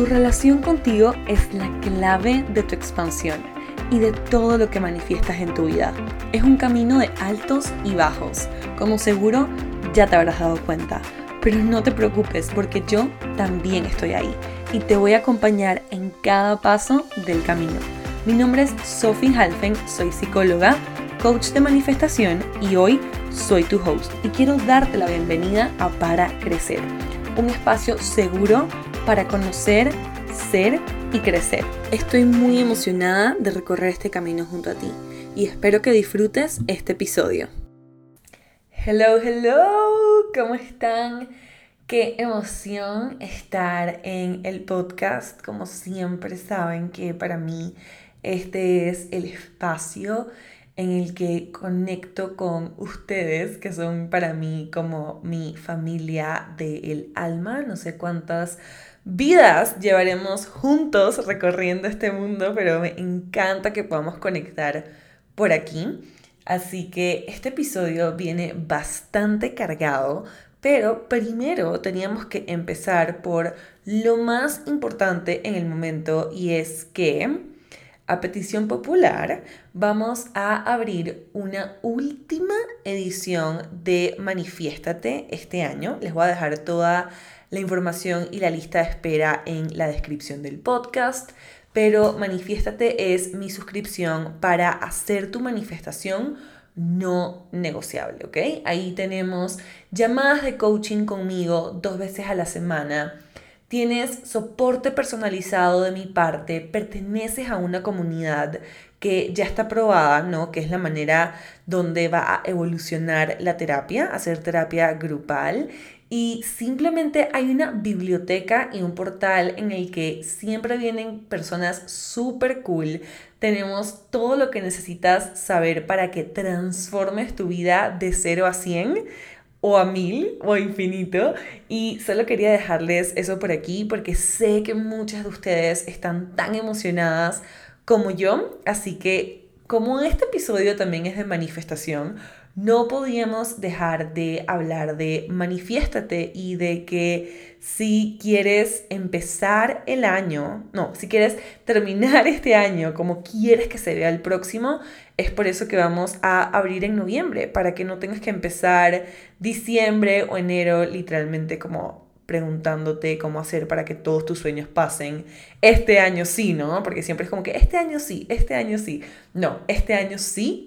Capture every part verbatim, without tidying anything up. Tu relación contigo es la clave de tu expansión y de todo lo que manifiestas en tu vida. Es un camino de altos y bajos, como seguro ya te habrás dado cuenta. Pero no te preocupes, porque yo también estoy ahí y te voy a acompañar en cada paso del camino. Mi nombre es Sophie Halfen, soy psicóloga, coach de manifestación y hoy soy tu host y quiero darte la bienvenida a Para Crecer, un espacio seguro para conocer, ser y crecer. Estoy muy emocionada de recorrer este camino junto a ti y espero que disfrutes este episodio. Hello, hello, ¿cómo están? Qué emoción estar en el podcast. Como siempre saben que para mí este es el espacio en el que conecto con ustedes, que son para mí como mi familia del alma. No sé cuántas vidas llevaremos juntos recorriendo este mundo, pero me encanta que podamos conectar por aquí. Así que este episodio viene bastante cargado, pero primero teníamos que empezar por lo más importante en el momento, y es que a petición popular, vamos a abrir una última edición de Manifiéstate este año. Les voy a dejar toda la información y la lista de espera en la descripción del podcast. Pero Manifiéstate es mi suscripción para hacer tu manifestación no negociable, ¿ok? Ahí tenemos llamadas de coaching conmigo dos veces a la semana. Tienes soporte personalizado de mi parte, perteneces a una comunidad que ya está probada, ¿no? Que es la manera donde va a evolucionar la terapia, hacer terapia grupal. Y simplemente hay una biblioteca y un portal en el que siempre vienen personas súper cool. Tenemos todo lo que necesitas saber para que transformes tu vida de cero a cien. O a mil o infinito, y solo quería dejarles eso por aquí porque sé que muchas de ustedes están tan emocionadas como yo, así que como este episodio también es de manifestación, no podíamos dejar de hablar de Manifiéstate y de que si quieres empezar el año, no, si quieres terminar este año como quieres que se vea el próximo, es por eso que vamos a abrir en noviembre, para que no tengas que empezar diciembre o enero literalmente como preguntándote cómo hacer para que todos tus sueños pasen. Este año sí, ¿no? Porque siempre es como que este año sí, este año sí. No, este año sí.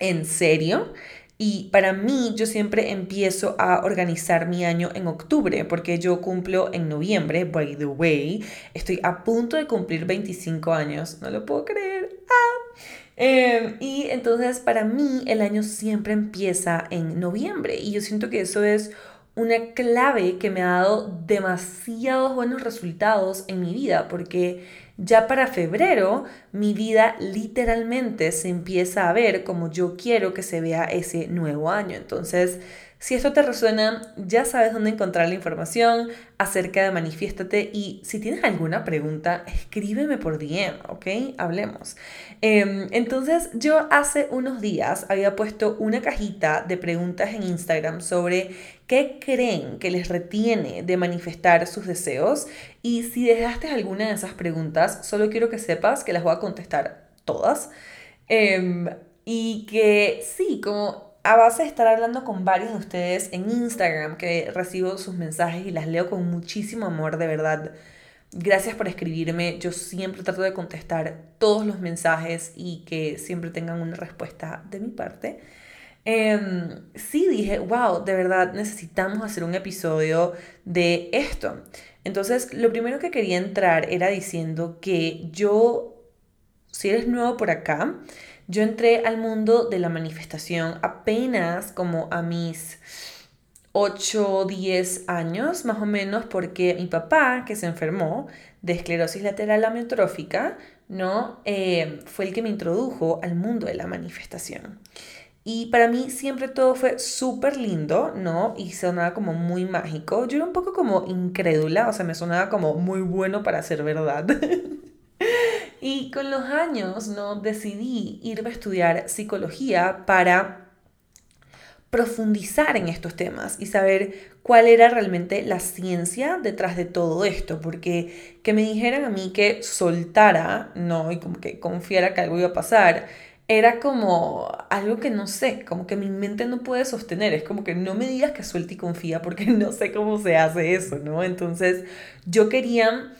En serio, y para mí yo siempre empiezo a organizar mi año en octubre porque yo cumplo en noviembre, by the way, estoy a punto de cumplir veinticinco años, no lo puedo creer, ah. eh, y entonces para mí el año siempre empieza en noviembre y yo siento que eso es una clave que me ha dado demasiados buenos resultados en mi vida, porque ya para febrero mi vida literalmente se empieza a ver como yo quiero que se vea ese nuevo año. Entonces, si esto te resuena, ya sabes dónde encontrar la información acerca de Manifiéstate, y si tienes alguna pregunta, escríbeme por D M, ¿ok? Hablemos. Eh, entonces, yo hace unos días había puesto una cajita de preguntas en Instagram sobre qué creen que les retiene de manifestar sus deseos, y si dejaste alguna de esas preguntas, solo quiero que sepas que las voy a contestar todas, eh, y que sí, como a base de estar hablando con varios de ustedes en Instagram, que recibo sus mensajes y las leo con muchísimo amor, de verdad. Gracias por escribirme. Yo siempre trato de contestar todos los mensajes y que siempre tengan una respuesta de mi parte. Eh, sí dije, wow, de verdad necesitamos hacer un episodio de esto. Entonces, lo primero que quería entrar era diciendo que yo, si eres nuevo por acá, yo entré al mundo de la manifestación apenas como a mis ocho o diez años, más o menos, porque mi papá, que se enfermó de esclerosis lateral amiotrófica, ¿no? Eh, fue el que me introdujo al mundo de la manifestación. Y para mí siempre todo fue súper lindo, ¿no? Y sonaba como muy mágico. Yo era un poco como incrédula, o sea, me sonaba como muy bueno para ser verdad. Y con los años, ¿no? Decidí irme a estudiar psicología para profundizar en estos temas y saber cuál era realmente la ciencia detrás de todo esto, porque que me dijeran a mí que soltara, no, y como que confiara que algo iba a pasar, era como algo que no sé, como que mi mente no puede sostener, es como que no me digas que suelta y confía porque no sé cómo se hace eso, ¿no? Entonces yo quería,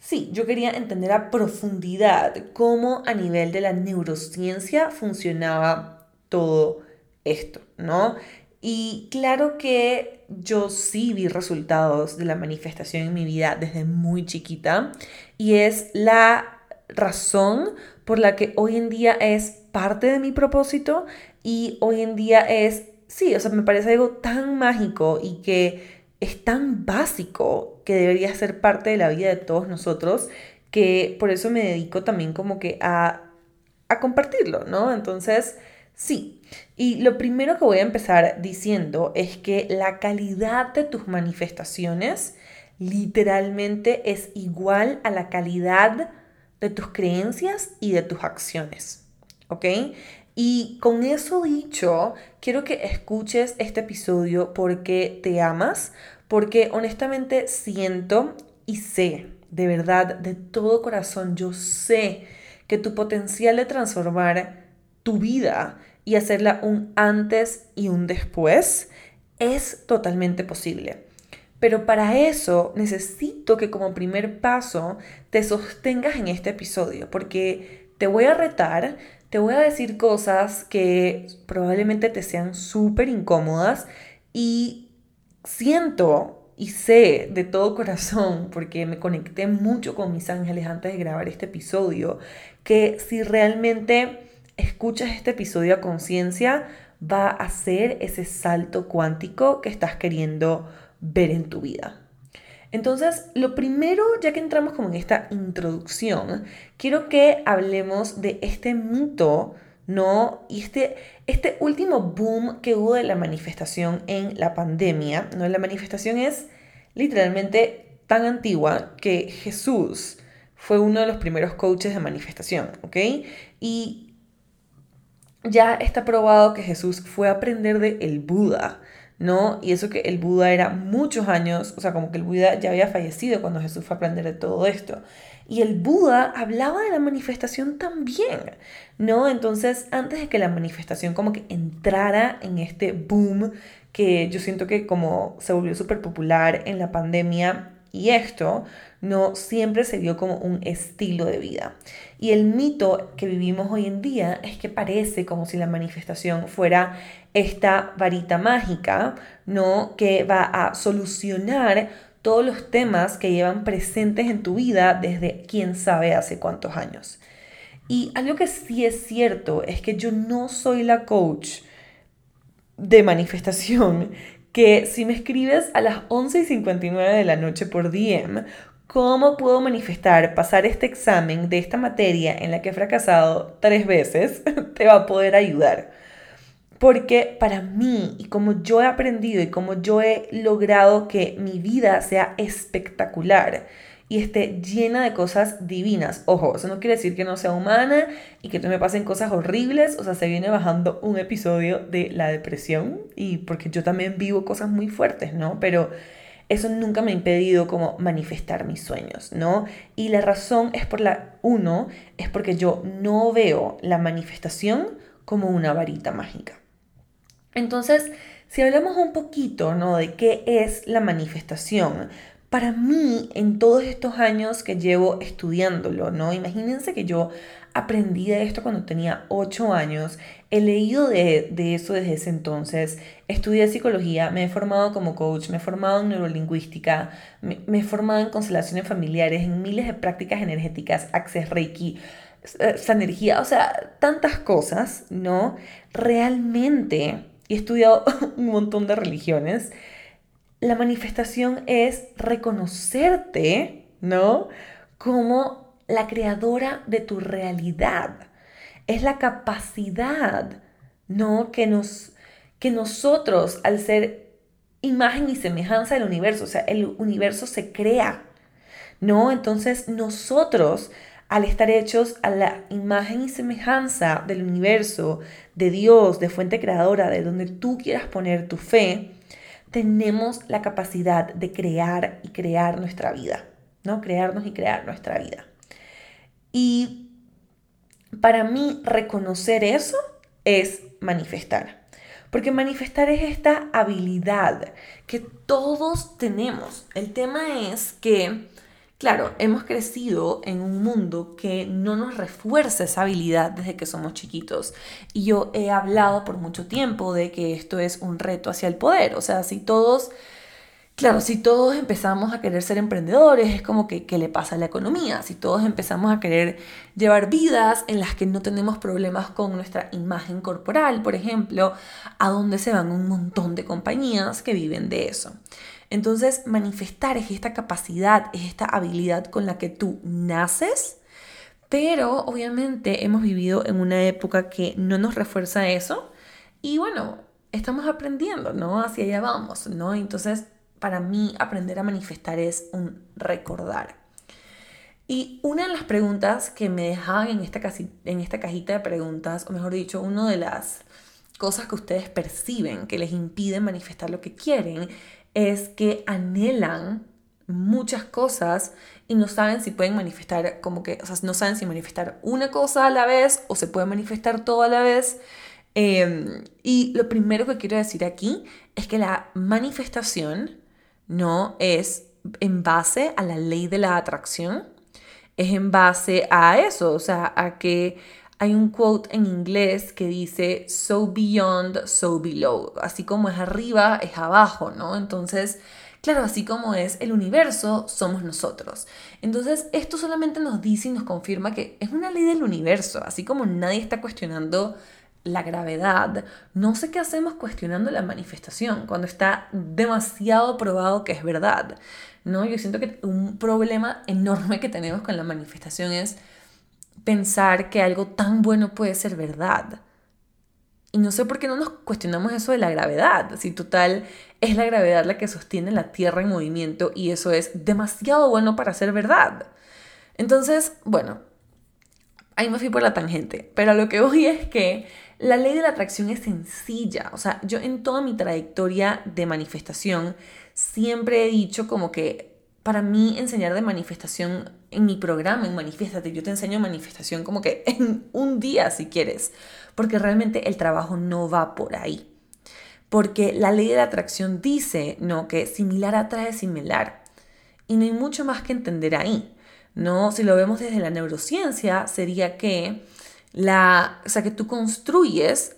sí, yo quería entender a profundidad cómo a nivel de la neurociencia funcionaba todo esto, ¿no? Y claro que yo sí vi resultados de la manifestación en mi vida desde muy chiquita y es la razón por la que hoy en día es parte de mi propósito y hoy en día es, sí, o sea, me parece algo tan mágico y que es tan básico que debería ser parte de la vida de todos nosotros que por eso me dedico también como que a, a compartirlo, ¿no? Entonces, sí. Y lo primero que voy a empezar diciendo es que la calidad de tus manifestaciones literalmente es igual a la calidad de tus creencias y de tus acciones, ¿ok? Y con eso dicho, quiero que escuches este episodio porque te amas, porque honestamente siento y sé, de verdad, de todo corazón, yo sé que tu potencial de transformar tu vida y hacerla un antes y un después es totalmente posible. Pero para eso necesito que como primer paso te sostengas en este episodio, porque te voy a retar, te voy a decir cosas que probablemente te sean súper incómodas y siento y sé de todo corazón, porque me conecté mucho con mis ángeles antes de grabar este episodio, que si realmente escuchas este episodio a conciencia, va a hacer ese salto cuántico que estás queriendo ver en tu vida. Entonces, lo primero, ya que entramos como en esta introducción, quiero que hablemos de este mito, ¿no? Y este, este último boom que hubo de la manifestación en la pandemia, ¿no? La manifestación es literalmente tan antigua que Jesús fue uno de los primeros coaches de manifestación, ¿ok? Y ya está probado que Jesús fue a aprender del Buda, ¿no? Y eso que el Buda era muchos años, o sea, como que el Buda ya había fallecido cuando Jesús fue a aprender de todo esto. Y el Buda hablaba de la manifestación también, ¿no? Entonces, antes de que la manifestación como que entrara en este boom, que yo siento que como se volvió súper popular en la pandemia y esto, ¿no? Siempre se vio como un estilo de vida. Y el mito que vivimos hoy en día es que parece como si la manifestación fuera esta varita mágica, ¿no? Que va a solucionar todos los temas que llevan presentes en tu vida desde quién sabe hace cuántos años. Y algo que sí es cierto es que yo no soy la coach de manifestación que si me escribes a las once y cincuenta y nueve de la noche por D M, ¿cómo puedo manifestar pasar este examen de esta materia en la que he fracasado tres veces? Te va a poder ayudar. Porque para mí, y como yo he aprendido y como yo he logrado que mi vida sea espectacular y esté llena de cosas divinas. Ojo, eso no quiere decir que no sea humana y que no me pasen cosas horribles. O sea, se viene bajando un episodio de la depresión y porque yo también vivo cosas muy fuertes, ¿no? Pero eso nunca me ha impedido como manifestar mis sueños, ¿no? Y la razón es por la uno, es porque yo no veo la manifestación como una varita mágica. Entonces, si hablamos un poquito, ¿no? De qué es la manifestación. Para mí, en todos estos años que llevo estudiándolo, ¿no? Imagínense que yo aprendí de esto cuando tenía ocho años, he leído de, de eso desde ese entonces, estudié psicología, me he formado como coach, me he formado en neurolingüística, me, me he formado en constelaciones familiares, en miles de prácticas energéticas, Access Reiki, esa energía, o sea, tantas cosas, ¿no? Realmente, he estudiado un montón de religiones. La manifestación es reconocerte, ¿no? Como la creadora de tu realidad. Es la capacidad, ¿no? Que, nos, que nosotros, al ser imagen y semejanza del universo, o sea, el universo se crea, ¿no? Entonces nosotros, al estar hechos a la imagen y semejanza del universo, de Dios, de fuente creadora, de donde tú quieras poner tu fe, tenemos la capacidad de crear y crear nuestra vida, ¿no? Crearnos y crear nuestra vida. Y para mí reconocer eso es manifestar. Porque manifestar es esta habilidad que todos tenemos. El tema es que, claro, hemos crecido en un mundo que no nos refuerza esa habilidad desde que somos chiquitos. Y yo he hablado por mucho tiempo de que esto es un reto hacia el poder. O sea, si todos, claro, si todos empezamos a querer ser emprendedores, es como que, ¿qué le pasa a la economía? Si todos empezamos a querer llevar vidas en las que no tenemos problemas con nuestra imagen corporal, por ejemplo, ¿a dónde se van un montón de compañías que viven de eso? Entonces, manifestar es esta capacidad, es esta habilidad con la que tú naces, pero obviamente hemos vivido en una época que no nos refuerza eso y bueno, estamos aprendiendo, ¿no? Hacia allá vamos, ¿no? Entonces, para mí, aprender a manifestar es un recordar. Y una de las preguntas que me dejaban en esta, casi, en esta cajita de preguntas, o mejor dicho, una de las cosas que ustedes perciben que les impiden manifestar lo que quieren, es que anhelan muchas cosas y no saben si pueden manifestar como que, o sea, no saben si manifestar una cosa a la vez o se puede manifestar todo a la vez. Eh, y lo primero que quiero decir aquí es que la manifestación no es en base a la ley de la atracción, es en base a eso, o sea, a que hay un quote en inglés que dice so beyond, so below, así como es arriba, es abajo, ¿no? Entonces, claro, así como es el universo, somos nosotros. Entonces, esto solamente nos dice y nos confirma que es una ley del universo, así como nadie está cuestionando la gravedad, no sé qué hacemos cuestionando la manifestación cuando está demasiado probado que es verdad, ¿no? Yo siento que un problema enorme que tenemos con la manifestación es pensar que algo tan bueno puede ser verdad. Y no sé por qué no nos cuestionamos eso de la gravedad. Si total es la gravedad la que sostiene la Tierra en movimiento y eso es demasiado bueno para ser verdad. Entonces, bueno, ahí me fui por la tangente, pero a lo que voy es que la ley de la atracción es sencilla. O sea, yo en toda mi trayectoria de manifestación siempre he dicho como que para mí enseñar de manifestación en mi programa, en Manifiéstate, yo te enseño manifestación como que en un día si quieres, porque realmente el trabajo no va por ahí. Porque la ley de la atracción dice, no, que similar atrae similar y no hay mucho más que entender ahí. No, si lo vemos desde la neurociencia, sería que, la, o sea, que tú construyes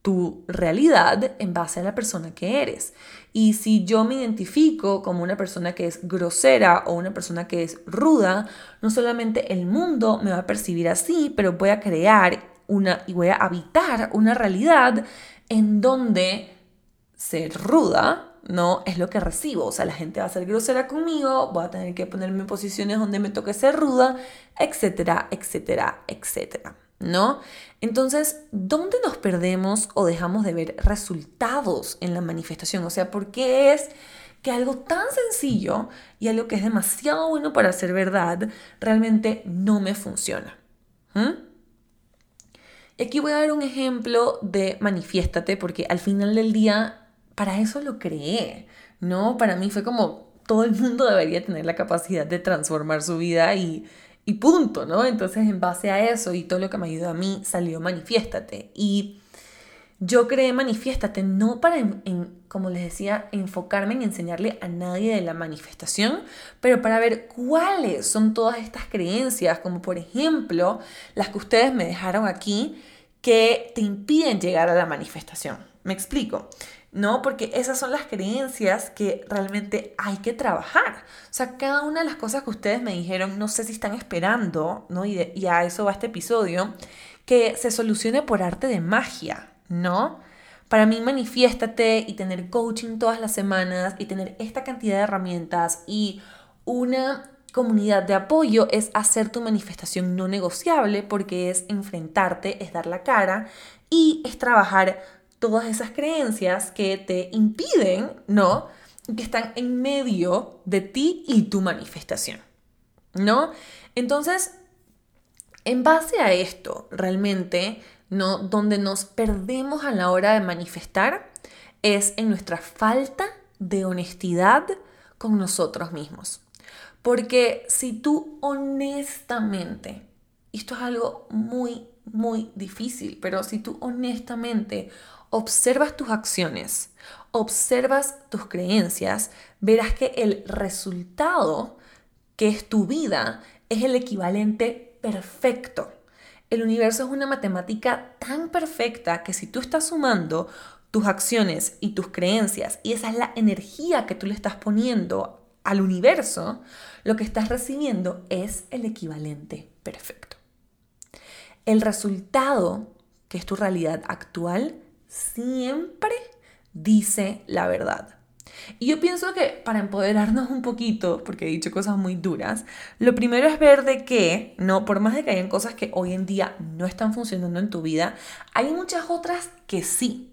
tu realidad en base a la persona que eres. Y si yo me identifico como una persona que es grosera o una persona que es ruda, no solamente el mundo me va a percibir así, pero voy a crear una y voy a habitar una realidad en donde ser ruda no es lo que recibo. O sea, la gente va a ser grosera conmigo, voy a tener que ponerme en posiciones donde me toque ser ruda, etcétera, etcétera, etcétera, ¿no? Entonces, ¿dónde nos perdemos o dejamos de ver resultados en la manifestación? O sea, ¿por qué es que algo tan sencillo y algo que es demasiado bueno para ser verdad realmente no me funciona? ¿Mm? Y aquí voy a dar un ejemplo de manifiéstate porque al final del día para eso lo creé, ¿no? Para mí fue como todo el mundo debería tener la capacidad de transformar su vida y, y punto, ¿no? Entonces, en base a eso y todo lo que me ayudó a mí, salió Manifiéstate. Y yo creé Manifiéstate no para, en, en, como les decía, enfocarme en enseñarle a nadie de la manifestación, pero para ver cuáles son todas estas creencias, como por ejemplo, las que ustedes me dejaron aquí, que te impiden llegar a la manifestación. ¿Me explico? ¿No? Porque esas son las creencias que realmente hay que trabajar. O sea, cada una de las cosas que ustedes me dijeron, no sé si están esperando, ¿no? Y, de, y a eso va este episodio, que se solucione por arte de magia, ¿no? Para mí, manifiéstate y tener coaching todas las semanas y tener esta cantidad de herramientas y una comunidad de apoyo es hacer tu manifestación no negociable porque es enfrentarte, es dar la cara y es trabajar todas esas creencias que te impiden, ¿no? Que están en medio de ti y tu manifestación, ¿no? Entonces, En base a esto, realmente, no, donde nos perdemos a la hora de manifestar es en nuestra falta de honestidad con nosotros mismos. Porque si tú honestamente, y esto es algo muy, muy difícil, pero si tú honestamente observas tus acciones, observas tus creencias, verás que el resultado que es tu vida es el equivalente perfecto. El universo es una matemática tan perfecta que si tú estás sumando tus acciones y tus creencias, y esa es la energía que tú le estás poniendo al universo, lo que estás recibiendo es el equivalente perfecto. El resultado, que es tu realidad actual, siempre dice la verdad. Y yo pienso que para empoderarnos un poquito, porque he dicho cosas muy duras, lo primero es ver de que, no, por más de que hayan cosas que hoy en día no están funcionando en tu vida, hay muchas otras que sí.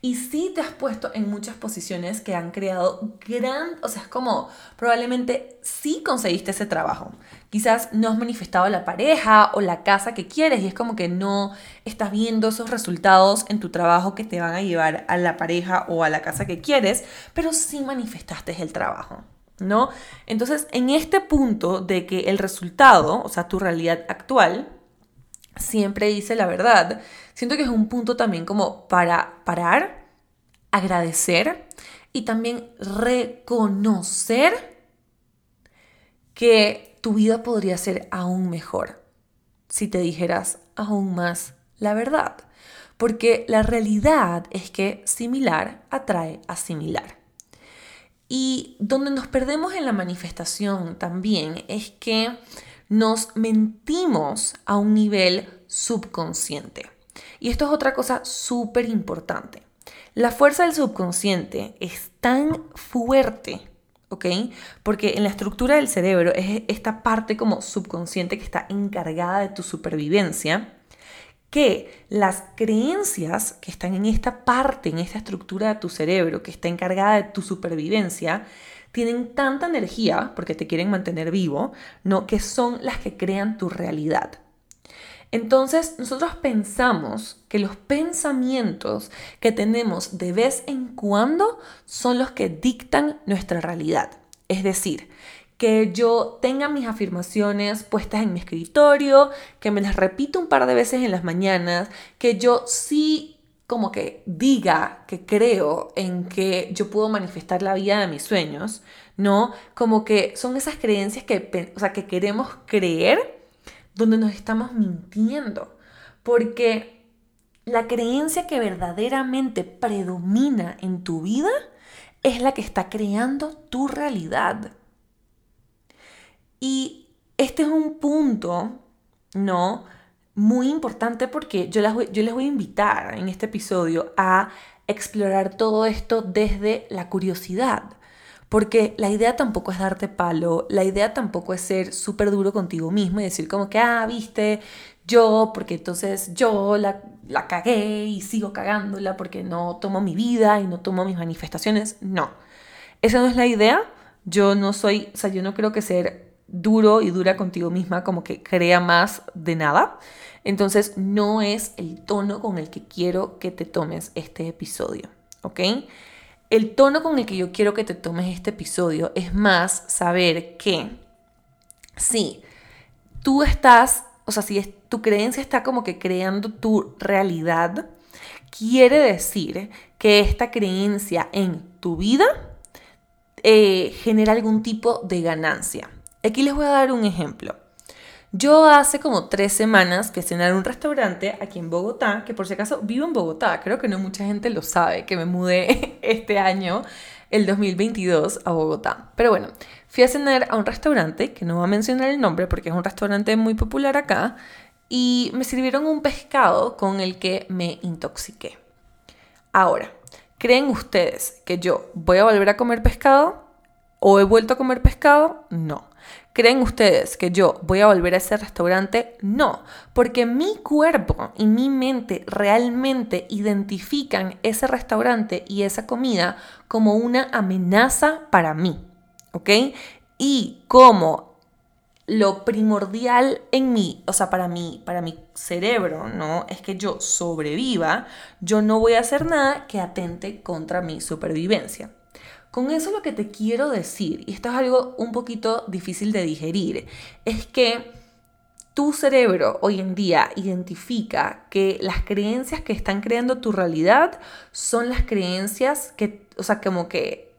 Y sí te has puesto en muchas posiciones que han creado gran... O sea, es como probablemente sí conseguiste ese trabajo. Quizás no has manifestado la pareja o la casa que quieres y es como que no estás viendo esos resultados en tu trabajo que te van a llevar a la pareja o a la casa que quieres, pero sí manifestaste el trabajo, ¿no? Entonces, en este punto de que el resultado, o sea, tu realidad actual, siempre dice la verdad, siento que es un punto también como para parar, agradecer y también reconocer que tu vida podría ser aún mejor si te dijeras aún más la verdad. Porque la realidad es que similar atrae a similar. Y donde nos perdemos en la manifestación también es que nos mentimos a un nivel subconsciente. Y esto es otra cosa súper importante. La fuerza del subconsciente es tan fuerte, ¿ok? Porque en la estructura del cerebro es esta parte como subconsciente que está encargada de tu supervivencia, que las creencias que están en esta parte, en esta estructura de tu cerebro que está encargada de tu supervivencia, tienen tanta energía, porque te quieren mantener vivo, ¿no? Que son las que crean tu realidad. Entonces, nosotros pensamos que los pensamientos que tenemos de vez en cuando son los que dictan nuestra realidad. Es decir, que yo tenga mis afirmaciones puestas en mi escritorio, que me las repito un par de veces en las mañanas, que yo sí... como que diga que creo en que yo puedo manifestar la vida de mis sueños, ¿no? Como que son esas creencias que, o sea, que queremos creer donde nos estamos mintiendo. Porque la creencia que verdaderamente predomina en tu vida es la que está creando tu realidad. Y este es un punto, ¿no?, muy importante, porque yo, las voy, yo les voy a invitar en este episodio a explorar todo esto desde la curiosidad. Porque la idea tampoco es darte palo, la idea tampoco es ser súper duro contigo mismo y decir como que, ah, viste, yo, porque entonces yo la, la cagué y sigo cagándola porque no tomo mi vida y no tomo mis manifestaciones. No, esa no es la idea. Yo no soy, o sea, yo no creo que ser... duro y dura contigo misma como que crea más de nada. Entonces no es el tono con el que quiero que te tomes este episodio, ¿ok? El tono con el que yo quiero que te tomes este episodio es más saber que si tú estás, o sea, si es, tu creencia está como que creando tu realidad, quiere decir que esta creencia en tu vida eh, genera algún tipo de ganancia. Aquí les voy a dar un ejemplo. Yo hace como tres semanas fui a cenar a un restaurante aquí en Bogotá, que por si acaso vivo en Bogotá, creo que no mucha gente lo sabe, que me mudé este año, el dos mil veintidós, a Bogotá. Pero bueno, fui a cenar a un restaurante, que no voy a mencionar el nombre porque es un restaurante muy popular acá, y me sirvieron un pescado con el que me intoxiqué. Ahora, ¿creen ustedes que yo voy a volver a comer pescado? ¿O he vuelto a comer pescado? No. ¿Creen ustedes que yo voy a volver a ese restaurante? No, porque mi cuerpo y mi mente realmente identifican ese restaurante y esa comida como una amenaza para mí, ¿ok? Y como lo primordial en mí, o sea, para mí, para mi cerebro, ¿no? Es que yo sobreviva, yo no voy a hacer nada que atente contra mi supervivencia. Con eso lo que te quiero decir, y esto es algo un poquito difícil de digerir, es que tu cerebro hoy en día identifica que las creencias que están creando tu realidad son las creencias que, o sea, como que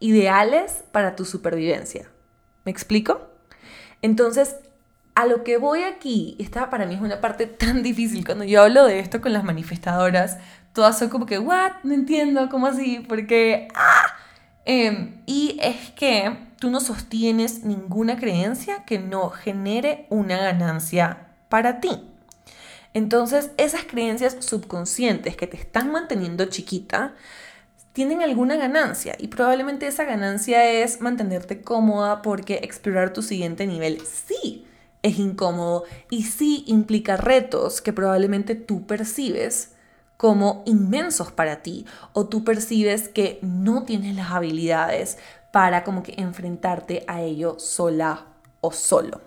ideales para tu supervivencia. ¿Me explico? Entonces, a lo que voy aquí, esta para mí es una parte tan difícil. Cuando yo hablo de esto con las manifestadoras, todas son como que, ¿what? No entiendo, ¿cómo así? Porque, ¡ah! Eh, y es que tú no sostienes ninguna creencia que no genere una ganancia para ti. Entonces, esas creencias subconscientes que te están manteniendo chiquita tienen alguna ganancia, y probablemente esa ganancia es mantenerte cómoda, porque explorar tu siguiente nivel sí es incómodo y sí implica retos que probablemente tú percibes como inmensos para ti, o tú percibes que no tienes las habilidades para como que enfrentarte a ello sola o solo.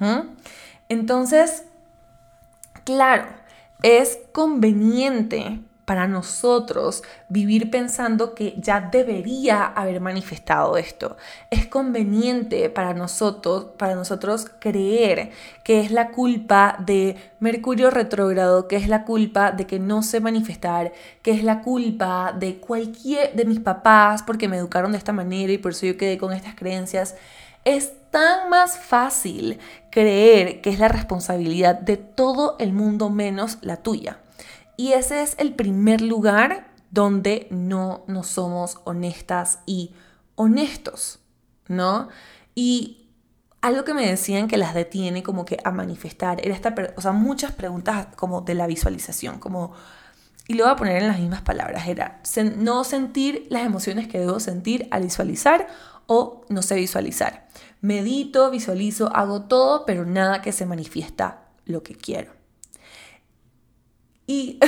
¿Mm? Entonces, claro, es conveniente para nosotros vivir pensando que ya debería haber manifestado esto. Es conveniente para nosotros, para nosotros creer que es la culpa de Mercurio retrógrado, que es la culpa de que no sé manifestar, que es la culpa de cualquier de mis papás porque me educaron de esta manera y por eso yo quedé con estas creencias. Es tan más fácil creer que es la responsabilidad de todo el mundo menos la tuya. Y ese es el primer lugar donde no nos somos honestas y honestos, ¿no? Y algo que me decían que las detiene como que a manifestar era esta, o sea, muchas preguntas como de la visualización, como, y lo voy a poner en las mismas palabras, era sen, no sentir las emociones que debo sentir al visualizar o no sé visualizar. Medito, visualizo, hago todo, pero nada que se manifiesta lo que quiero. Y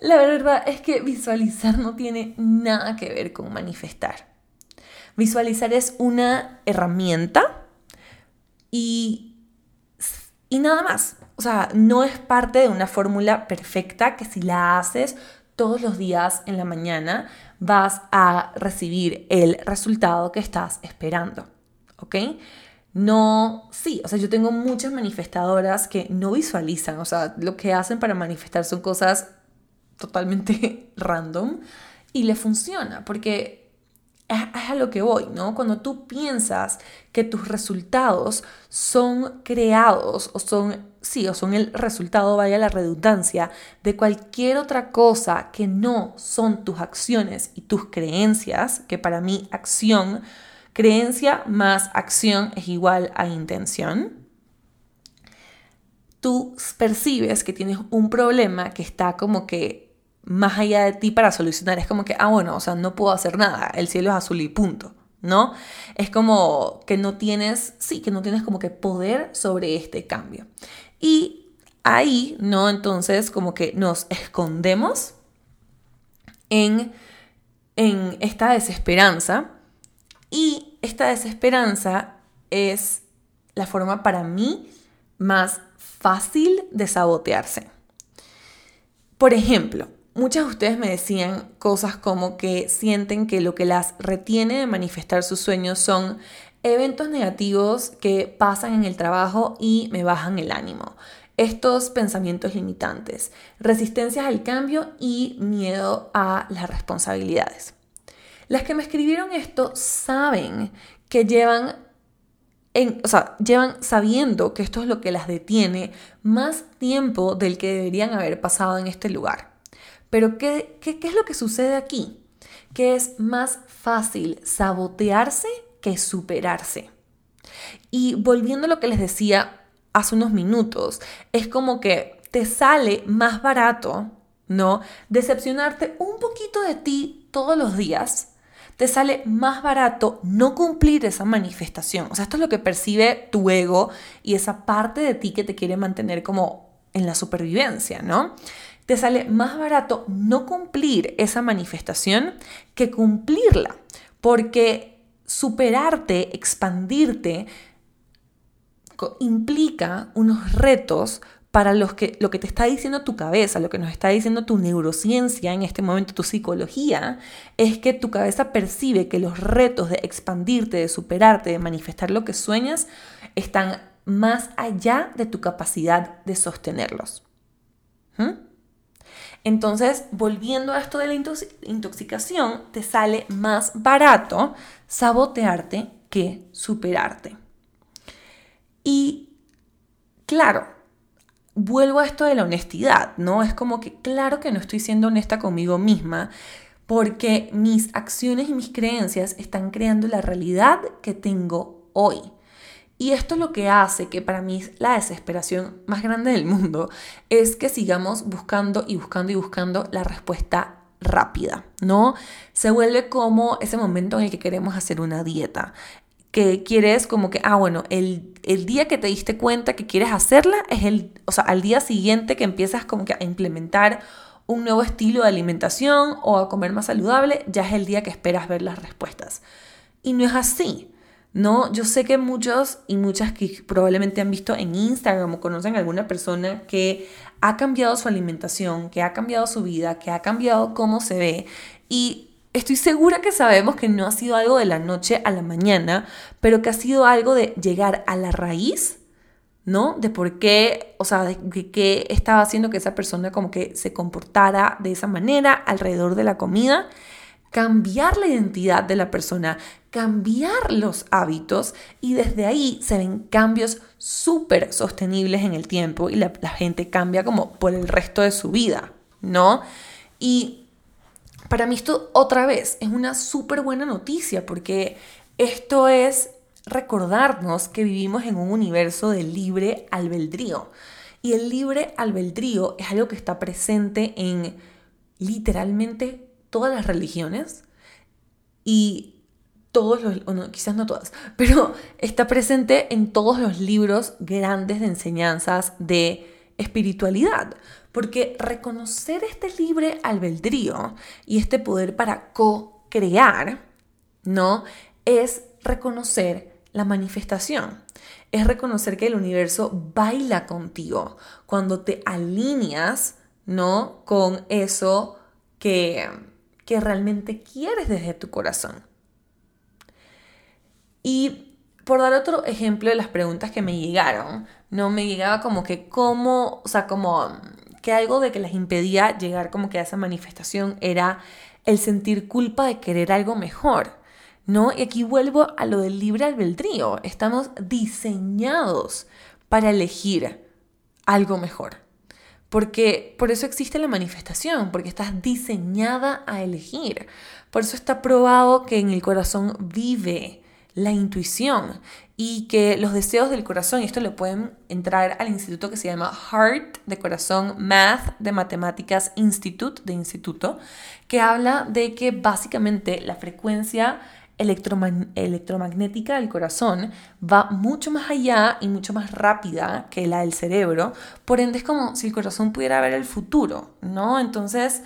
la verdad es que visualizar no tiene nada que ver con manifestar. Visualizar es una herramienta y, y nada más. O sea, no es parte de una fórmula perfecta que si la haces todos los días en la mañana vas a recibir el resultado que estás esperando, ¿ok? No, sí, o sea, yo tengo muchas manifestadoras que no visualizan, o sea, lo que hacen para manifestar son cosas totalmente random y les funciona, porque es, es a lo que voy, ¿no? Cuando tú piensas que tus resultados son creados o son, sí, o son el resultado, vaya la redundancia, de cualquier otra cosa que no son tus acciones y tus creencias, que para mí acción... Creencia más acción es igual a intención. Tú percibes que tienes un problema que está como que más allá de ti para solucionar. Es como que, ah, bueno, o sea, no puedo hacer nada. El cielo es azul y punto, ¿no? Es como que no tienes, sí, que no tienes como que poder sobre este cambio. Y ahí, ¿no? Entonces, como que nos escondemos en, en esta desesperanza. Y esta desesperanza es la forma para mí más fácil de sabotearse. Por ejemplo, muchas de ustedes me decían cosas como que sienten que lo que las retiene de manifestar sus sueños son eventos negativos que pasan en el trabajo y me bajan el ánimo. Estos pensamientos limitantes, resistencias al cambio y miedo a las responsabilidades. Las que me escribieron esto saben que llevan, en, o sea, llevan sabiendo que esto es lo que las detiene más tiempo del que deberían haber pasado en este lugar. Pero ¿qué, qué, qué es lo que sucede aquí? Que es más fácil sabotearse que superarse. Y volviendo a lo que les decía hace unos minutos, es como que te sale más barato, ¿no? Decepcionarte un poquito de ti todos los días. Te sale más barato no cumplir esa manifestación. O sea, esto es lo que percibe tu ego y esa parte de ti que te quiere mantener como en la supervivencia, ¿no? Te sale más barato no cumplir esa manifestación que cumplirla, porque superarte, expandirte, implica unos retos para los que, lo que te está diciendo tu cabeza, lo que nos está diciendo tu neurociencia, en este momento tu psicología, es que tu cabeza percibe que los retos de expandirte, de superarte, de manifestar lo que sueñas, están más allá de tu capacidad de sostenerlos. ¿Mm? Entonces, volviendo a esto de la intoxicación, te sale más barato sabotearte que superarte. Y claro, vuelvo a esto de la honestidad, ¿no? Es como que claro que no estoy siendo honesta conmigo misma porque mis acciones y mis creencias están creando la realidad que tengo hoy. Y esto es lo que hace que para mí la desesperación más grande del mundo es que sigamos buscando y buscando y buscando la respuesta rápida, ¿no? Se vuelve como ese momento en el que queremos hacer una dieta, que quieres como que, ah, bueno, el, el día que te diste cuenta que quieres hacerla es el, o sea, al día siguiente que empiezas como que a implementar un nuevo estilo de alimentación o a comer más saludable, ya es el día que esperas ver las respuestas. Y no es así. No, yo sé que muchos y muchas que probablemente han visto en Instagram o conocen a alguna persona que ha cambiado su alimentación, que ha cambiado su vida, que ha cambiado cómo se ve, y estoy segura que sabemos que no ha sido algo de la noche a la mañana, pero que ha sido algo de llegar a la raíz, ¿no? De por qué, o sea, de qué estaba haciendo que esa persona como que se comportara de esa manera alrededor de la comida. Cambiar la identidad de la persona, cambiar los hábitos, y desde ahí se ven cambios súper sostenibles en el tiempo y la, la gente cambia como por el resto de su vida, ¿no? Y para mí esto otra vez es una súper buena noticia porque esto es recordarnos que vivimos en un universo de libre albedrío, y el libre albedrío es algo que está presente en literalmente todas las religiones y todos los, bueno, quizás no todas, pero está presente en todos los libros grandes de enseñanzas de espiritualidad, porque reconocer este libre albedrío y este poder para co-crear, ¿no? Es reconocer la manifestación. Es reconocer que el universo baila contigo cuando te alineas, ¿no? Con eso que que realmente quieres desde tu corazón. Y por dar otro ejemplo de las preguntas que me llegaron, no me llegaba como que cómo, o sea, como que algo de que les impedía llegar como que a esa manifestación era el sentir culpa de querer algo mejor, ¿no? Y aquí vuelvo a lo del libre albedrío. Estamos diseñados para elegir algo mejor. Porque por eso existe la manifestación, porque estás diseñada a elegir. Por eso está probado que en el corazón vive la intuición y que los deseos del corazón, y esto lo pueden entrar al instituto que se llama Heart, de corazón, Math, de matemáticas, Institute, de instituto, que habla de que básicamente la frecuencia Electromagn- electromagnética del corazón va mucho más allá y mucho más rápida que la del cerebro, por ende es como si el corazón pudiera ver el futuro, ¿no? Entonces,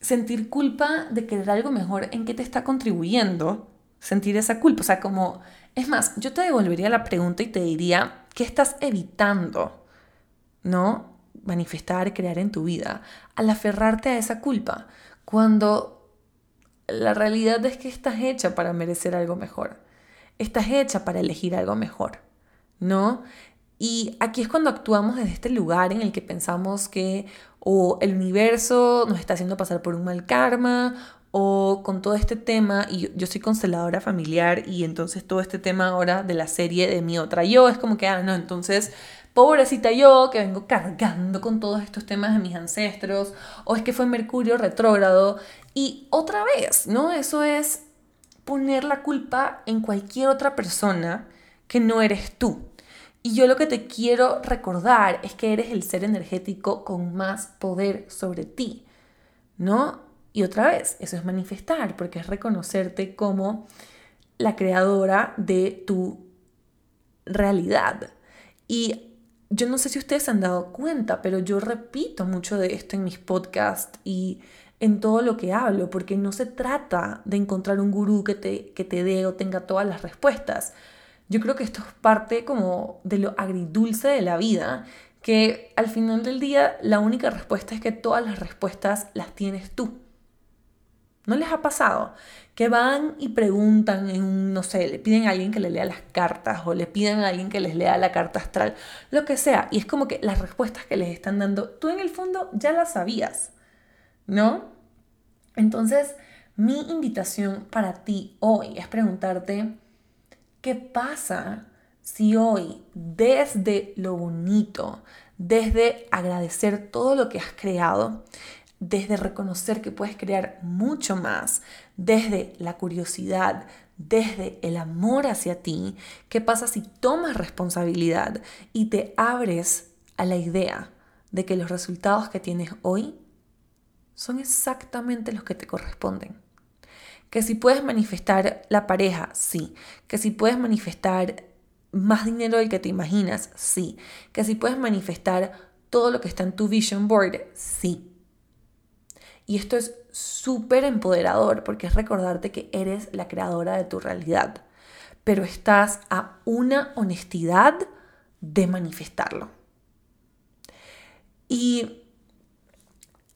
sentir culpa de querer algo mejor, ¿en qué te está contribuyendo sentir esa culpa? O sea, como, es más, yo te devolvería la pregunta y te diría, ¿qué estás evitando, ¿no? Manifestar, crear en tu vida, al aferrarte a esa culpa, cuando la realidad es que estás hecha para merecer algo mejor. Estás hecha para elegir algo mejor, ¿no? Y aquí es cuando actuamos desde este lugar en el que pensamos que o el universo nos está haciendo pasar por un mal karma, o con todo este tema, y yo, yo soy consteladora familiar, y entonces todo este tema ahora de la serie de Mi Otra Yo, es como que, ah, no, entonces, pobrecita yo que vengo cargando con todos estos temas de mis ancestros, o es que fue Mercurio retrógrado. Y otra vez, ¿no? Eso es poner la culpa en cualquier otra persona que no eres tú. Y yo lo que te quiero recordar es que eres el ser energético con más poder sobre ti, ¿no? Y otra vez, eso es manifestar, porque es reconocerte como la creadora de tu realidad. Y yo no sé si ustedes se han dado cuenta, pero yo repito mucho de esto en mis podcasts y en todo lo que hablo, porque no se trata de encontrar un gurú que te, que te dé o tenga todas las respuestas. Yo creo que esto es parte como de lo agridulce de la vida, que al final del día la única respuesta es que todas las respuestas las tienes tú. ¿No les ha pasado que van y preguntan en, no sé, le piden a alguien que le lea las cartas o le piden a alguien que les lea la carta astral, lo que sea? Y es como que las respuestas que les están dando, tú en el fondo ya las sabías, ¿no? Entonces, mi invitación para ti hoy es preguntarte, ¿qué pasa si hoy, desde lo bonito, desde agradecer todo lo que has creado, desde reconocer que puedes crear mucho más, desde la curiosidad, desde el amor hacia ti, qué pasa si tomas responsabilidad y te abres a la idea de que los resultados que tienes hoy son exactamente los que te corresponden? Que si puedes manifestar la pareja, sí. Que si puedes manifestar más dinero del que te imaginas, sí. Que si puedes manifestar todo lo que está en tu vision board, sí. Y esto es súper empoderador porque es recordarte que eres la creadora de tu realidad, pero estás a una honestidad de manifestarlo. Y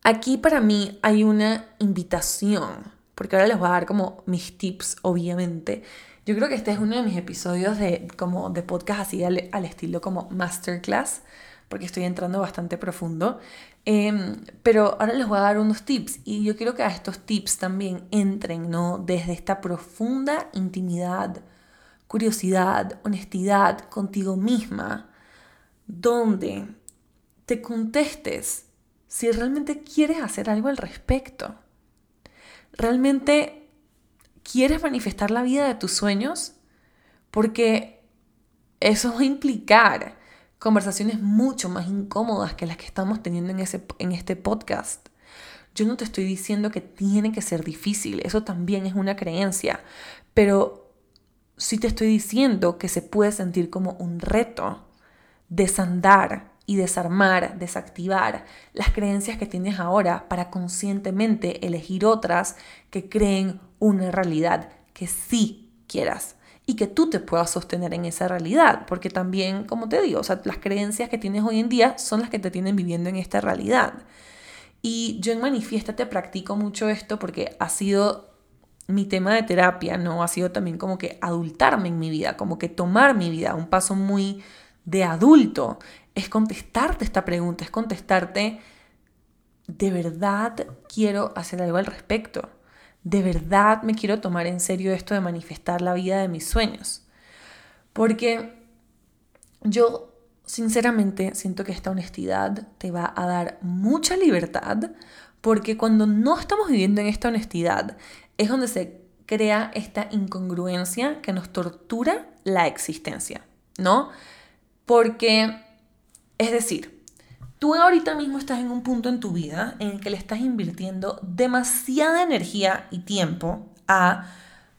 aquí para mí hay una invitación, porque ahora les voy a dar como mis tips, obviamente. Yo creo que este es uno de mis episodios de, como de podcast así al, al estilo como masterclass, porque estoy entrando bastante profundo, eh, pero ahora les voy a dar unos tips y yo quiero que a estos tips también entren, ¿no? Desde esta profunda intimidad, curiosidad, honestidad contigo misma, donde te contestes si realmente quieres hacer algo al respecto. ¿Realmente quieres manifestar la vida de tus sueños? Porque eso va a implicar conversaciones mucho más incómodas que las que estamos teniendo en, ese, en este podcast. Yo no te estoy diciendo que tiene que ser difícil, eso también es una creencia, pero sí te estoy diciendo que se puede sentir como un reto desandar y desarmar, desactivar las creencias que tienes ahora para conscientemente elegir otras que creen una realidad que sí quieras. Y que tú te puedas sostener en esa realidad, porque también, como te digo, o sea, las creencias que tienes hoy en día son las que te tienen viviendo en esta realidad. Y yo en Manifiéstate practico mucho esto porque ha sido mi tema de terapia, ¿no? Ha sido también como que adultarme en mi vida, como que tomar mi vida, un paso muy de adulto. Es contestarte esta pregunta, es contestarte, ¿de verdad quiero hacer algo al respecto? ¿De verdad me quiero tomar en serio esto de manifestar la vida de mis sueños? Porque yo sinceramente siento que esta honestidad te va a dar mucha libertad, porque cuando no estamos viviendo en esta honestidad es donde se crea esta incongruencia que nos tortura la existencia, ¿no? Porque, es decir, tú ahorita mismo estás en un punto en tu vida en el que le estás invirtiendo demasiada energía y tiempo a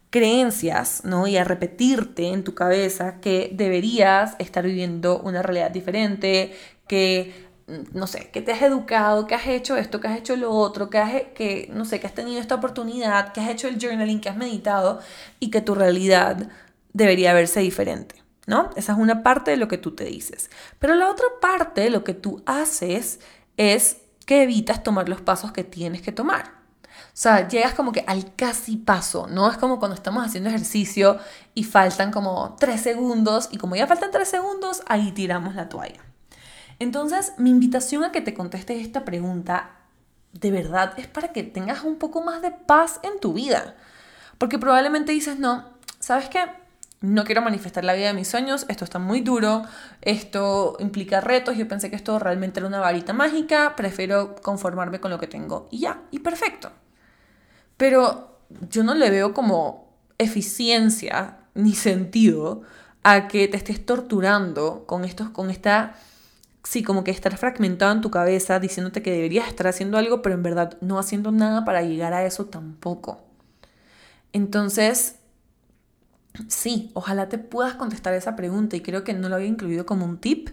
creencias, ¿no? Y a repetirte en tu cabeza que deberías estar viviendo una realidad diferente, que, no sé, que te has educado, que has hecho esto, que has hecho lo otro, que, has, que, no sé, que has tenido esta oportunidad, que has hecho el journaling, que has meditado y que tu realidad debería verse diferente, ¿no? Esa es una parte de lo que tú te dices. Pero la otra parte de lo que tú haces es que evitas tomar los pasos que tienes que tomar. O sea, llegas como que al casi paso, ¿no? Es como cuando estamos haciendo ejercicio y faltan como tres segundos y como ya faltan tres segundos, ahí tiramos la toalla. Entonces, mi invitación a que te contestes esta pregunta de verdad es para que tengas un poco más de paz en tu vida. Porque probablemente dices, no, ¿sabes qué? No quiero manifestar la vida de mis sueños, esto está muy duro, esto implica retos, yo pensé que esto realmente era una varita mágica, prefiero conformarme con lo que tengo y ya, y perfecto. Pero yo no le veo como eficiencia ni sentido a que te estés torturando con estos, con esta, sí, como que estar fragmentado en tu cabeza diciéndote que deberías estar haciendo algo, pero en verdad no haciendo nada para llegar a eso tampoco. Entonces, sí, ojalá te puedas contestar esa pregunta y creo que no lo había incluido como un tip,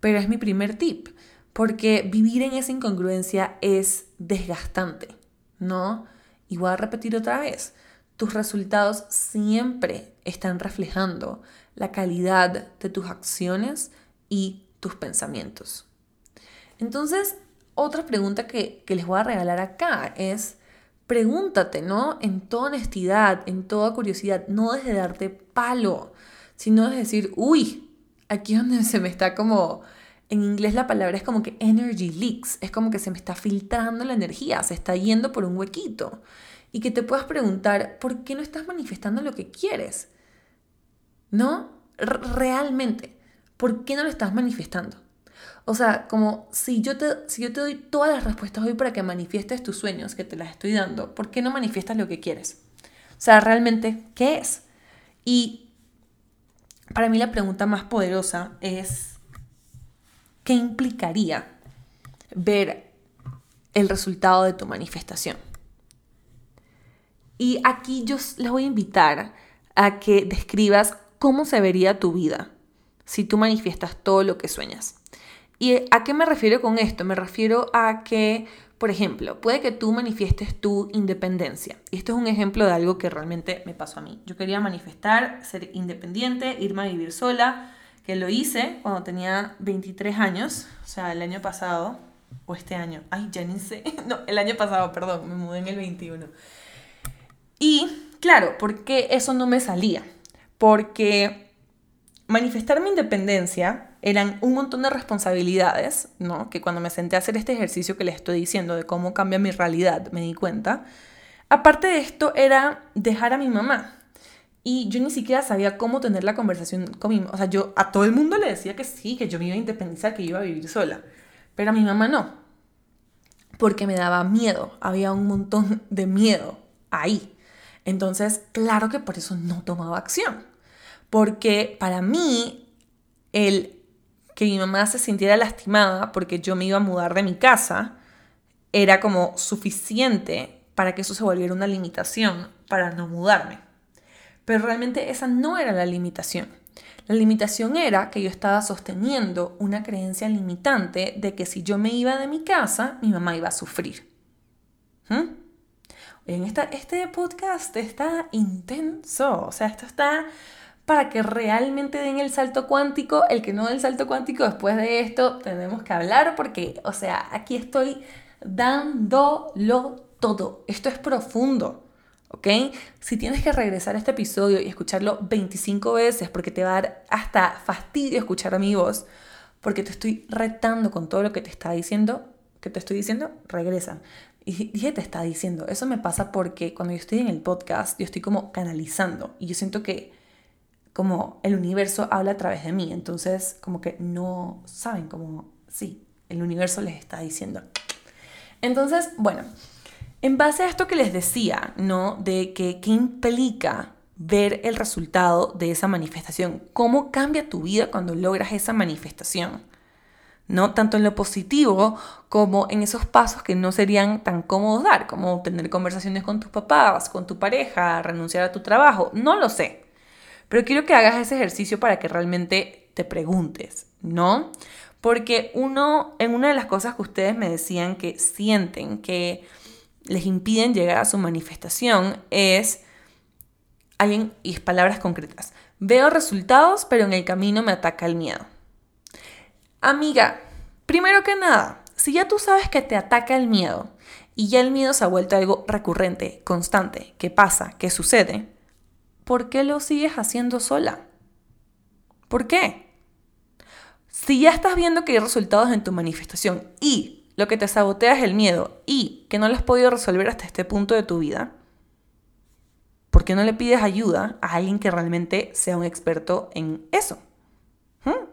pero es mi primer tip, porque vivir en esa incongruencia es desgastante, ¿no? Y voy a repetir otra vez, tus resultados siempre están reflejando la calidad de tus acciones y tus pensamientos. Entonces, otra pregunta que, que les voy a regalar acá es, pregúntate, ¿no? En toda honestidad, en toda curiosidad, no desde darte palo, sino desde decir, uy, aquí es donde se me está como, en inglés la palabra es como que energy leaks, es como que se me está filtrando la energía, se está yendo por un huequito. Y que te puedas preguntar, ¿por qué no estás manifestando lo que quieres? ¿No? R- realmente, ¿por qué no lo estás manifestando? O sea, como si yo, te, si yo te doy todas las respuestas hoy para que manifiestes tus sueños, que te las estoy dando, ¿por qué no manifiestas lo que quieres? O sea, realmente, ¿qué es? Y para mí la pregunta más poderosa es, ¿qué implicaría ver el resultado de tu manifestación? Y aquí yo les voy a invitar a que describas cómo se vería tu vida si tú manifiestas todo lo que sueñas. ¿Y a qué me refiero con esto? Me refiero a que, por ejemplo, puede que tú manifiestes tu independencia. Y esto es un ejemplo de algo que realmente me pasó a mí. Yo quería manifestar, ser independiente, irme a vivir sola, que lo hice cuando tenía veintitrés años, o sea, el año pasado, o este año, ay, ya ni sé, no, el año pasado, perdón, me mudé en el veintiuno. Y claro, ¿por qué eso no me salía? Porque manifestar mi independencia eran un montón de responsabilidades, ¿no? Que cuando me senté a hacer este ejercicio que les estoy diciendo de cómo cambia mi realidad, me di cuenta. Aparte de esto era dejar a mi mamá. Y yo ni siquiera sabía cómo tener la conversación con mi mamá. O sea, yo a todo el mundo le decía que sí, que yo me iba a independizar, que iba a vivir sola. Pero a mi mamá no. Porque me daba miedo. Había un montón de miedo ahí. Entonces, claro que por eso no tomaba acción. Porque para mí, el que mi mamá se sintiera lastimada porque yo me iba a mudar de mi casa era como suficiente para que eso se volviera una limitación para no mudarme. Pero realmente esa no era la limitación. La limitación era que yo estaba sosteniendo una creencia limitante de que si yo me iba de mi casa, mi mamá iba a sufrir. ¿Mm? En esta, este podcast está intenso, o sea, esto está para que realmente den el salto cuántico. El que no dé el salto cuántico después de esto, tenemos que hablar porque, o sea, aquí estoy dándolo todo. Esto es profundo, ¿ok? Si tienes que regresar a este episodio y escucharlo veinticinco veces porque te va a dar hasta fastidio escuchar a mi voz, porque te estoy retando con todo lo que te está diciendo, que te estoy diciendo, regresa. Y dije, te está diciendo, eso me pasa porque cuando yo estoy en el podcast, yo estoy como canalizando y yo siento que como el universo habla a través de mí, entonces como que no saben, como sí, el universo les está diciendo. Entonces, bueno, en base a esto que les decía, ¿no? De que qué implica ver el resultado de esa manifestación, cómo cambia tu vida cuando logras esa manifestación. ¿No? Tanto en lo positivo como en esos pasos que no serían tan cómodos dar, como tener conversaciones con tus papás, con tu pareja, renunciar a tu trabajo, no lo sé. Pero quiero que hagas ese ejercicio para que realmente te preguntes, ¿no? Porque uno, en una de las cosas que ustedes me decían que sienten que les impiden llegar a su manifestación es, alguien, y palabras concretas, veo resultados, pero en el camino me ataca el miedo. Amiga, primero que nada, si ya tú sabes que te ataca el miedo y ya el miedo se ha vuelto algo recurrente, constante, que pasa, que sucede, ¿por qué lo sigues haciendo sola? ¿Por qué? Si ya estás viendo que hay resultados en tu manifestación y lo que te sabotea es el miedo y que no lo has podido resolver hasta este punto de tu vida, ¿por qué no le pides ayuda a alguien que realmente sea un experto en eso? ¿Mm?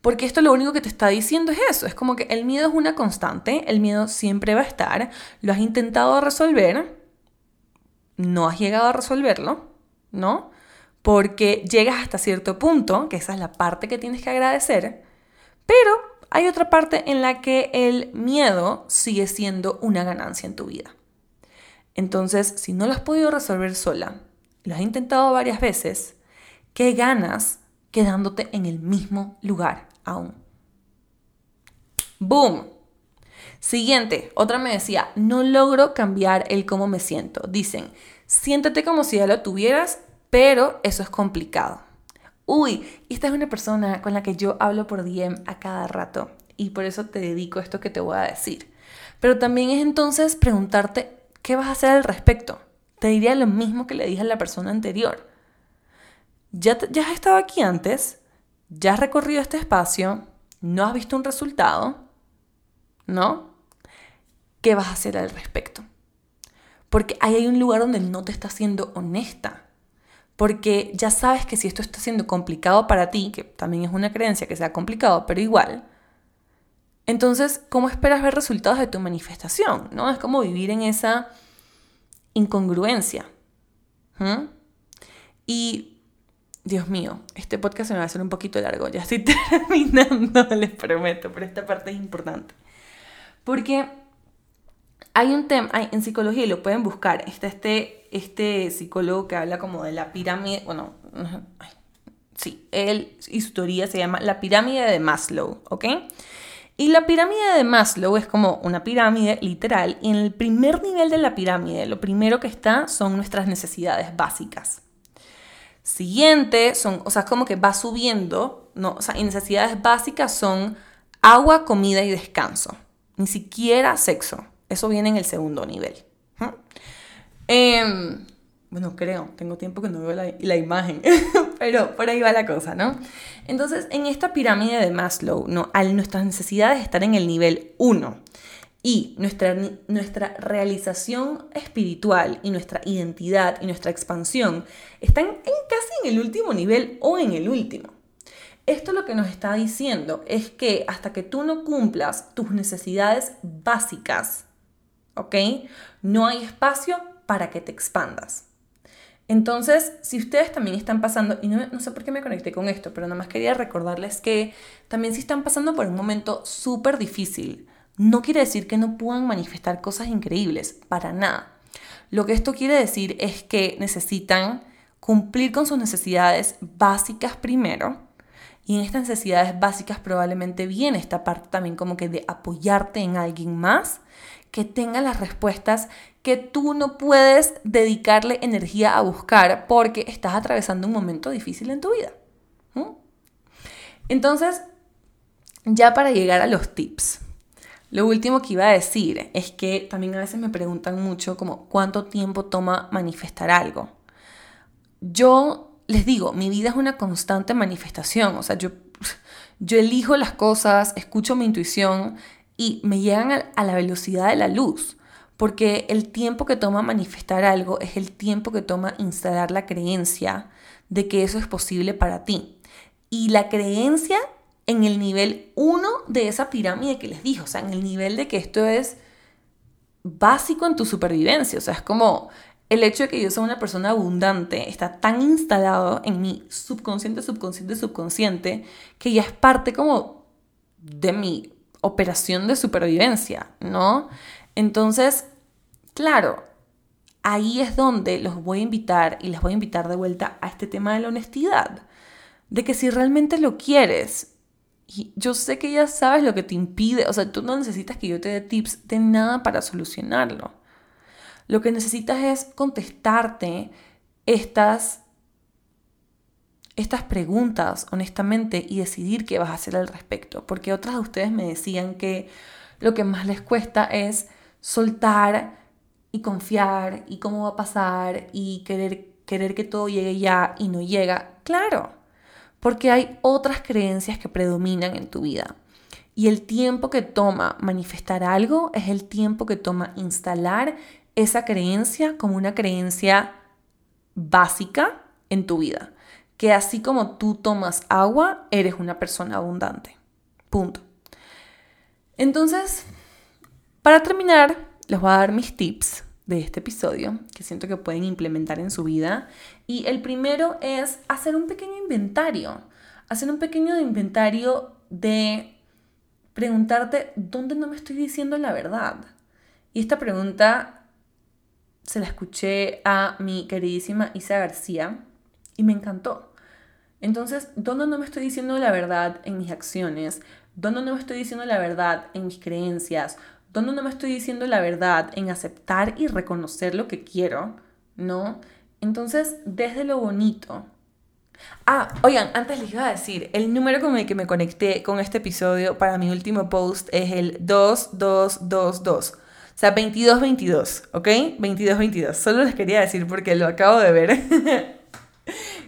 Porque esto lo único que te está diciendo es eso. Es como que el miedo es una constante. El miedo siempre va a estar. Lo has intentado resolver. No has llegado a resolverlo, ¿no? Porque llegas hasta cierto punto, que esa es la parte que tienes que agradecer. Pero hay otra parte en la que el miedo sigue siendo una ganancia en tu vida. Entonces, si no lo has podido resolver sola, lo has intentado varias veces, ¿qué ganas quedándote en el mismo lugar aún? ¡Boom! Siguiente, otra me decía, no logro cambiar el cómo me siento. Dicen, siéntate como si ya lo tuvieras pero eso es complicado. Uy, esta es una persona con la que yo hablo por D M a cada rato y por eso te dedico esto que te voy a decir. Pero también es entonces preguntarte qué vas a hacer al respecto. Te diría lo mismo que le dije a la persona anterior. Ya, te, ya has estado aquí antes, ya has recorrido este espacio, no has visto un resultado, ¿no? ¿Qué vas a hacer al respecto? Porque ahí hay un lugar donde no te estás siendo honesta. Porque ya sabes que si esto está siendo complicado para ti, que también es una creencia que sea complicado, pero igual, entonces, ¿cómo esperas ver resultados de tu manifestación? ¿No? Es como vivir en esa incongruencia. ¿Mm? Y, Dios mío, este podcast se me va a hacer un poquito largo. Ya estoy terminando, les prometo, pero esta parte es importante. Porque hay un tema, hay, en psicología, y lo pueden buscar, está este, este psicólogo que habla como de la pirámide, bueno, ay, sí, él y su teoría se llama la pirámide de Maslow, ¿ok? Y la pirámide de Maslow es como una pirámide literal, y en el primer nivel de la pirámide, lo primero que está son nuestras necesidades básicas. Siguiente son, o sea, es como que va subiendo, ¿no? O sea, y necesidades básicas son agua, comida y descanso. Ni siquiera sexo. Eso viene en el segundo nivel. ¿Mm? Eh, bueno, creo, tengo tiempo que no veo la, la imagen, pero por ahí va la cosa, ¿no? Entonces, en esta pirámide de Maslow, ¿no? Al nuestras necesidades están en el nivel uno y nuestra, nuestra realización espiritual y nuestra identidad y nuestra expansión están en, casi en el último nivel o en el último. Esto lo que nos está diciendo es que hasta que tú no cumplas tus necesidades básicas, ¿ok? No hay espacio para que te expandas. Entonces, si ustedes también están pasando, y no, no sé por qué me conecté con esto, pero nada más quería recordarles que también si están pasando por un momento súper difícil, no quiere decir que no puedan manifestar cosas increíbles, para nada. Lo que esto quiere decir es que necesitan cumplir con sus necesidades básicas primero, y en estas necesidades básicas probablemente viene esta parte también como que de apoyarte en alguien más, que tenga las respuestas que tú no puedes dedicarle energía a buscar porque estás atravesando un momento difícil en tu vida. ¿Mm? Entonces, ya para llegar a los tips, lo último que iba a decir es que también a veces me preguntan mucho como cuánto tiempo toma manifestar algo. Yo les digo, mi vida es una constante manifestación, o sea, yo, yo elijo las cosas, escucho mi intuición, y me llegan a la velocidad de la luz, porque el tiempo que toma manifestar algo es el tiempo que toma instalar la creencia de que eso es posible para ti. Y la creencia en el nivel uno de esa pirámide que les dije, o sea, en el nivel de que esto es básico en tu supervivencia, o sea, es como el hecho de que yo sea una persona abundante está tan instalado en mi subconsciente, subconsciente, subconsciente, que ya es parte como de mi operación de supervivencia, ¿no? Entonces, claro, ahí es donde los voy a invitar y les voy a invitar de vuelta a este tema de la honestidad, de que si realmente lo quieres, y yo sé que ya sabes lo que te impide, o sea, tú no necesitas que yo te dé tips de nada para solucionarlo. Lo que necesitas es contestarte estas, estas preguntas honestamente y decidir qué vas a hacer al respecto, porque otras de ustedes me decían que lo que más les cuesta es soltar y confiar y cómo va a pasar y querer, querer que todo llegue ya y no llega. Claro, porque hay otras creencias que predominan en tu vida y el tiempo que toma manifestar algo es el tiempo que toma instalar esa creencia como una creencia básica en tu vida. Que así como tú tomas agua, eres una persona abundante. Punto. Entonces, para terminar, les voy a dar mis tips de este episodio que siento que pueden implementar en su vida. Y el primero es hacer un pequeño inventario. Hacer un pequeño inventario de preguntarte dónde no me estoy diciendo la verdad. Y esta pregunta se la escuché a mi queridísima Isa García y me encantó. Entonces, ¿dónde no me estoy diciendo la verdad en mis acciones? ¿Dónde no me estoy diciendo la verdad en mis creencias? ¿Dónde no me estoy diciendo la verdad en aceptar y reconocer lo que quiero? ¿No? Entonces, desde lo bonito. Ah, oigan, antes les iba a decir, el número con el que me conecté con este episodio para mi último post es el dos dos dos dos. O sea, veintidós veintidós, ¿ok? veintidós veintidós. Solo les quería decir porque lo acabo de ver.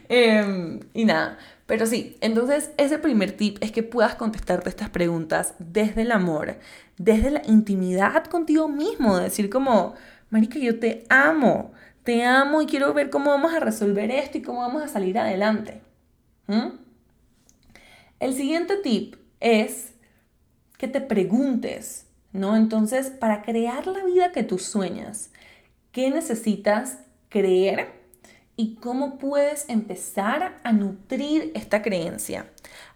eh, y nada, pero sí. Entonces, ese primer tip es que puedas contestarte estas preguntas desde el amor, desde la intimidad contigo mismo. Decir como, marica, yo te amo, te amo y quiero ver cómo vamos a resolver esto y cómo vamos a salir adelante. ¿Mm? El siguiente tip es que te preguntes, ¿no? Entonces, para crear la vida que tú sueñas, ¿qué necesitas creer y cómo puedes empezar a nutrir esta creencia?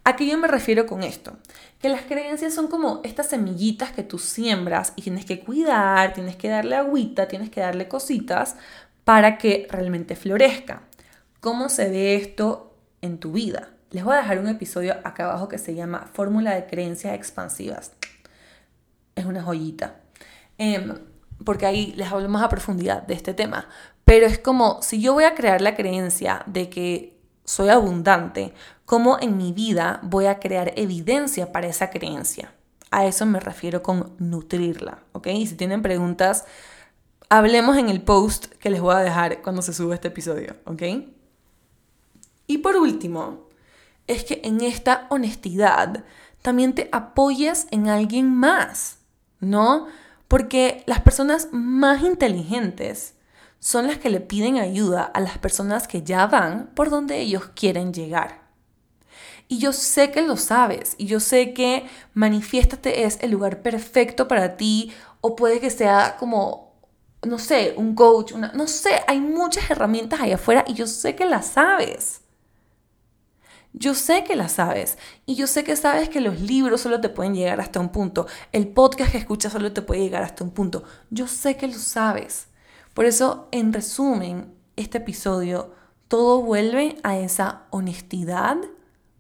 ¿A qué yo me refiero con esto? Que las creencias son como estas semillitas que tú siembras y tienes que cuidar, tienes que darle agüita, tienes que darle cositas para que realmente florezca. ¿Cómo se ve esto en tu vida? Les voy a dejar un episodio acá abajo que se llama Fórmula de Creencias Expansivas. Es una joyita, eh, porque ahí les hablo más a profundidad de este tema. Pero es como, si yo voy a crear la creencia de que soy abundante, ¿cómo en mi vida voy a crear evidencia para esa creencia? A eso me refiero con nutrirla, ¿ok? Y si tienen preguntas, hablemos en el post que les voy a dejar cuando se suba este episodio, ¿ok? Y por último, es que en esta honestidad también te apoyes en alguien más, ¿no? Porque las personas más inteligentes son las que le piden ayuda a las personas que ya van por donde ellos quieren llegar. Y yo sé que lo sabes, y yo sé que Manifiéstate es el lugar perfecto para ti, o puede que sea como, no sé, un coach, una, no sé, hay muchas herramientas allá afuera y yo sé que las sabes. Yo sé que la sabes y yo sé que sabes que los libros solo te pueden llegar hasta un punto. El podcast que escuchas solo te puede llegar hasta un punto. Yo sé que lo sabes. Por eso, en resumen, este episodio, todo vuelve a esa honestidad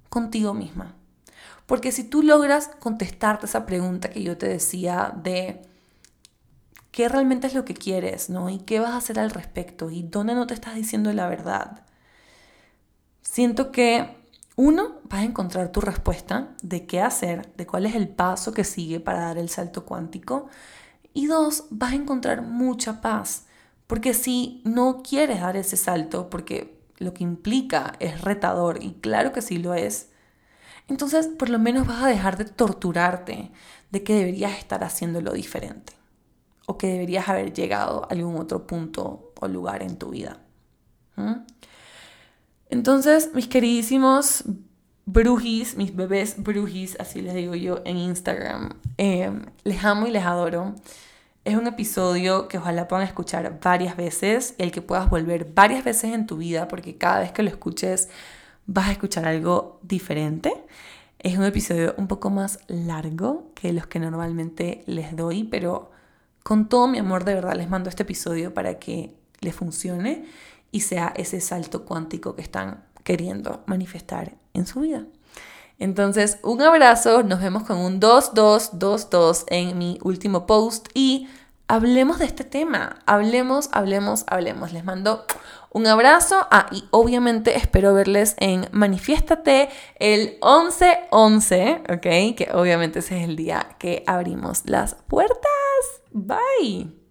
contigo misma. Porque si tú logras contestarte esa pregunta que yo te decía de qué realmente es lo que quieres, ¿no? Y qué vas a hacer al respecto y dónde no te estás diciendo la verdad. Siento que uno, vas a encontrar tu respuesta de qué hacer, de cuál es el paso que sigue para dar el salto cuántico. Y dos, vas a encontrar mucha paz. Porque si no quieres dar ese salto, porque lo que implica es retador, y claro que sí lo es, entonces por lo menos vas a dejar de torturarte de que deberías estar haciéndolo diferente. O que deberías haber llegado a algún otro punto o lugar en tu vida. ¿Mm? Entonces, mis queridísimos brujis, mis bebés brujis, así les digo yo en Instagram, eh, les amo y les adoro. Es un episodio que ojalá puedan escuchar varias veces, el que puedas volver varias veces en tu vida, porque cada vez que lo escuches vas a escuchar algo diferente. Es un episodio un poco más largo que los que normalmente les doy, pero con todo mi amor de verdad les mando este episodio para que les funcione y sea ese salto cuántico que están queriendo manifestar en su vida. Entonces, un abrazo, nos vemos con un dos dos dos dos en mi último post y hablemos de este tema, hablemos, hablemos, hablemos. Les mando un abrazo, ah, y obviamente espero verles en Manifiéstate el once once, ¿ok? Que obviamente ese es el día que abrimos las puertas. Bye.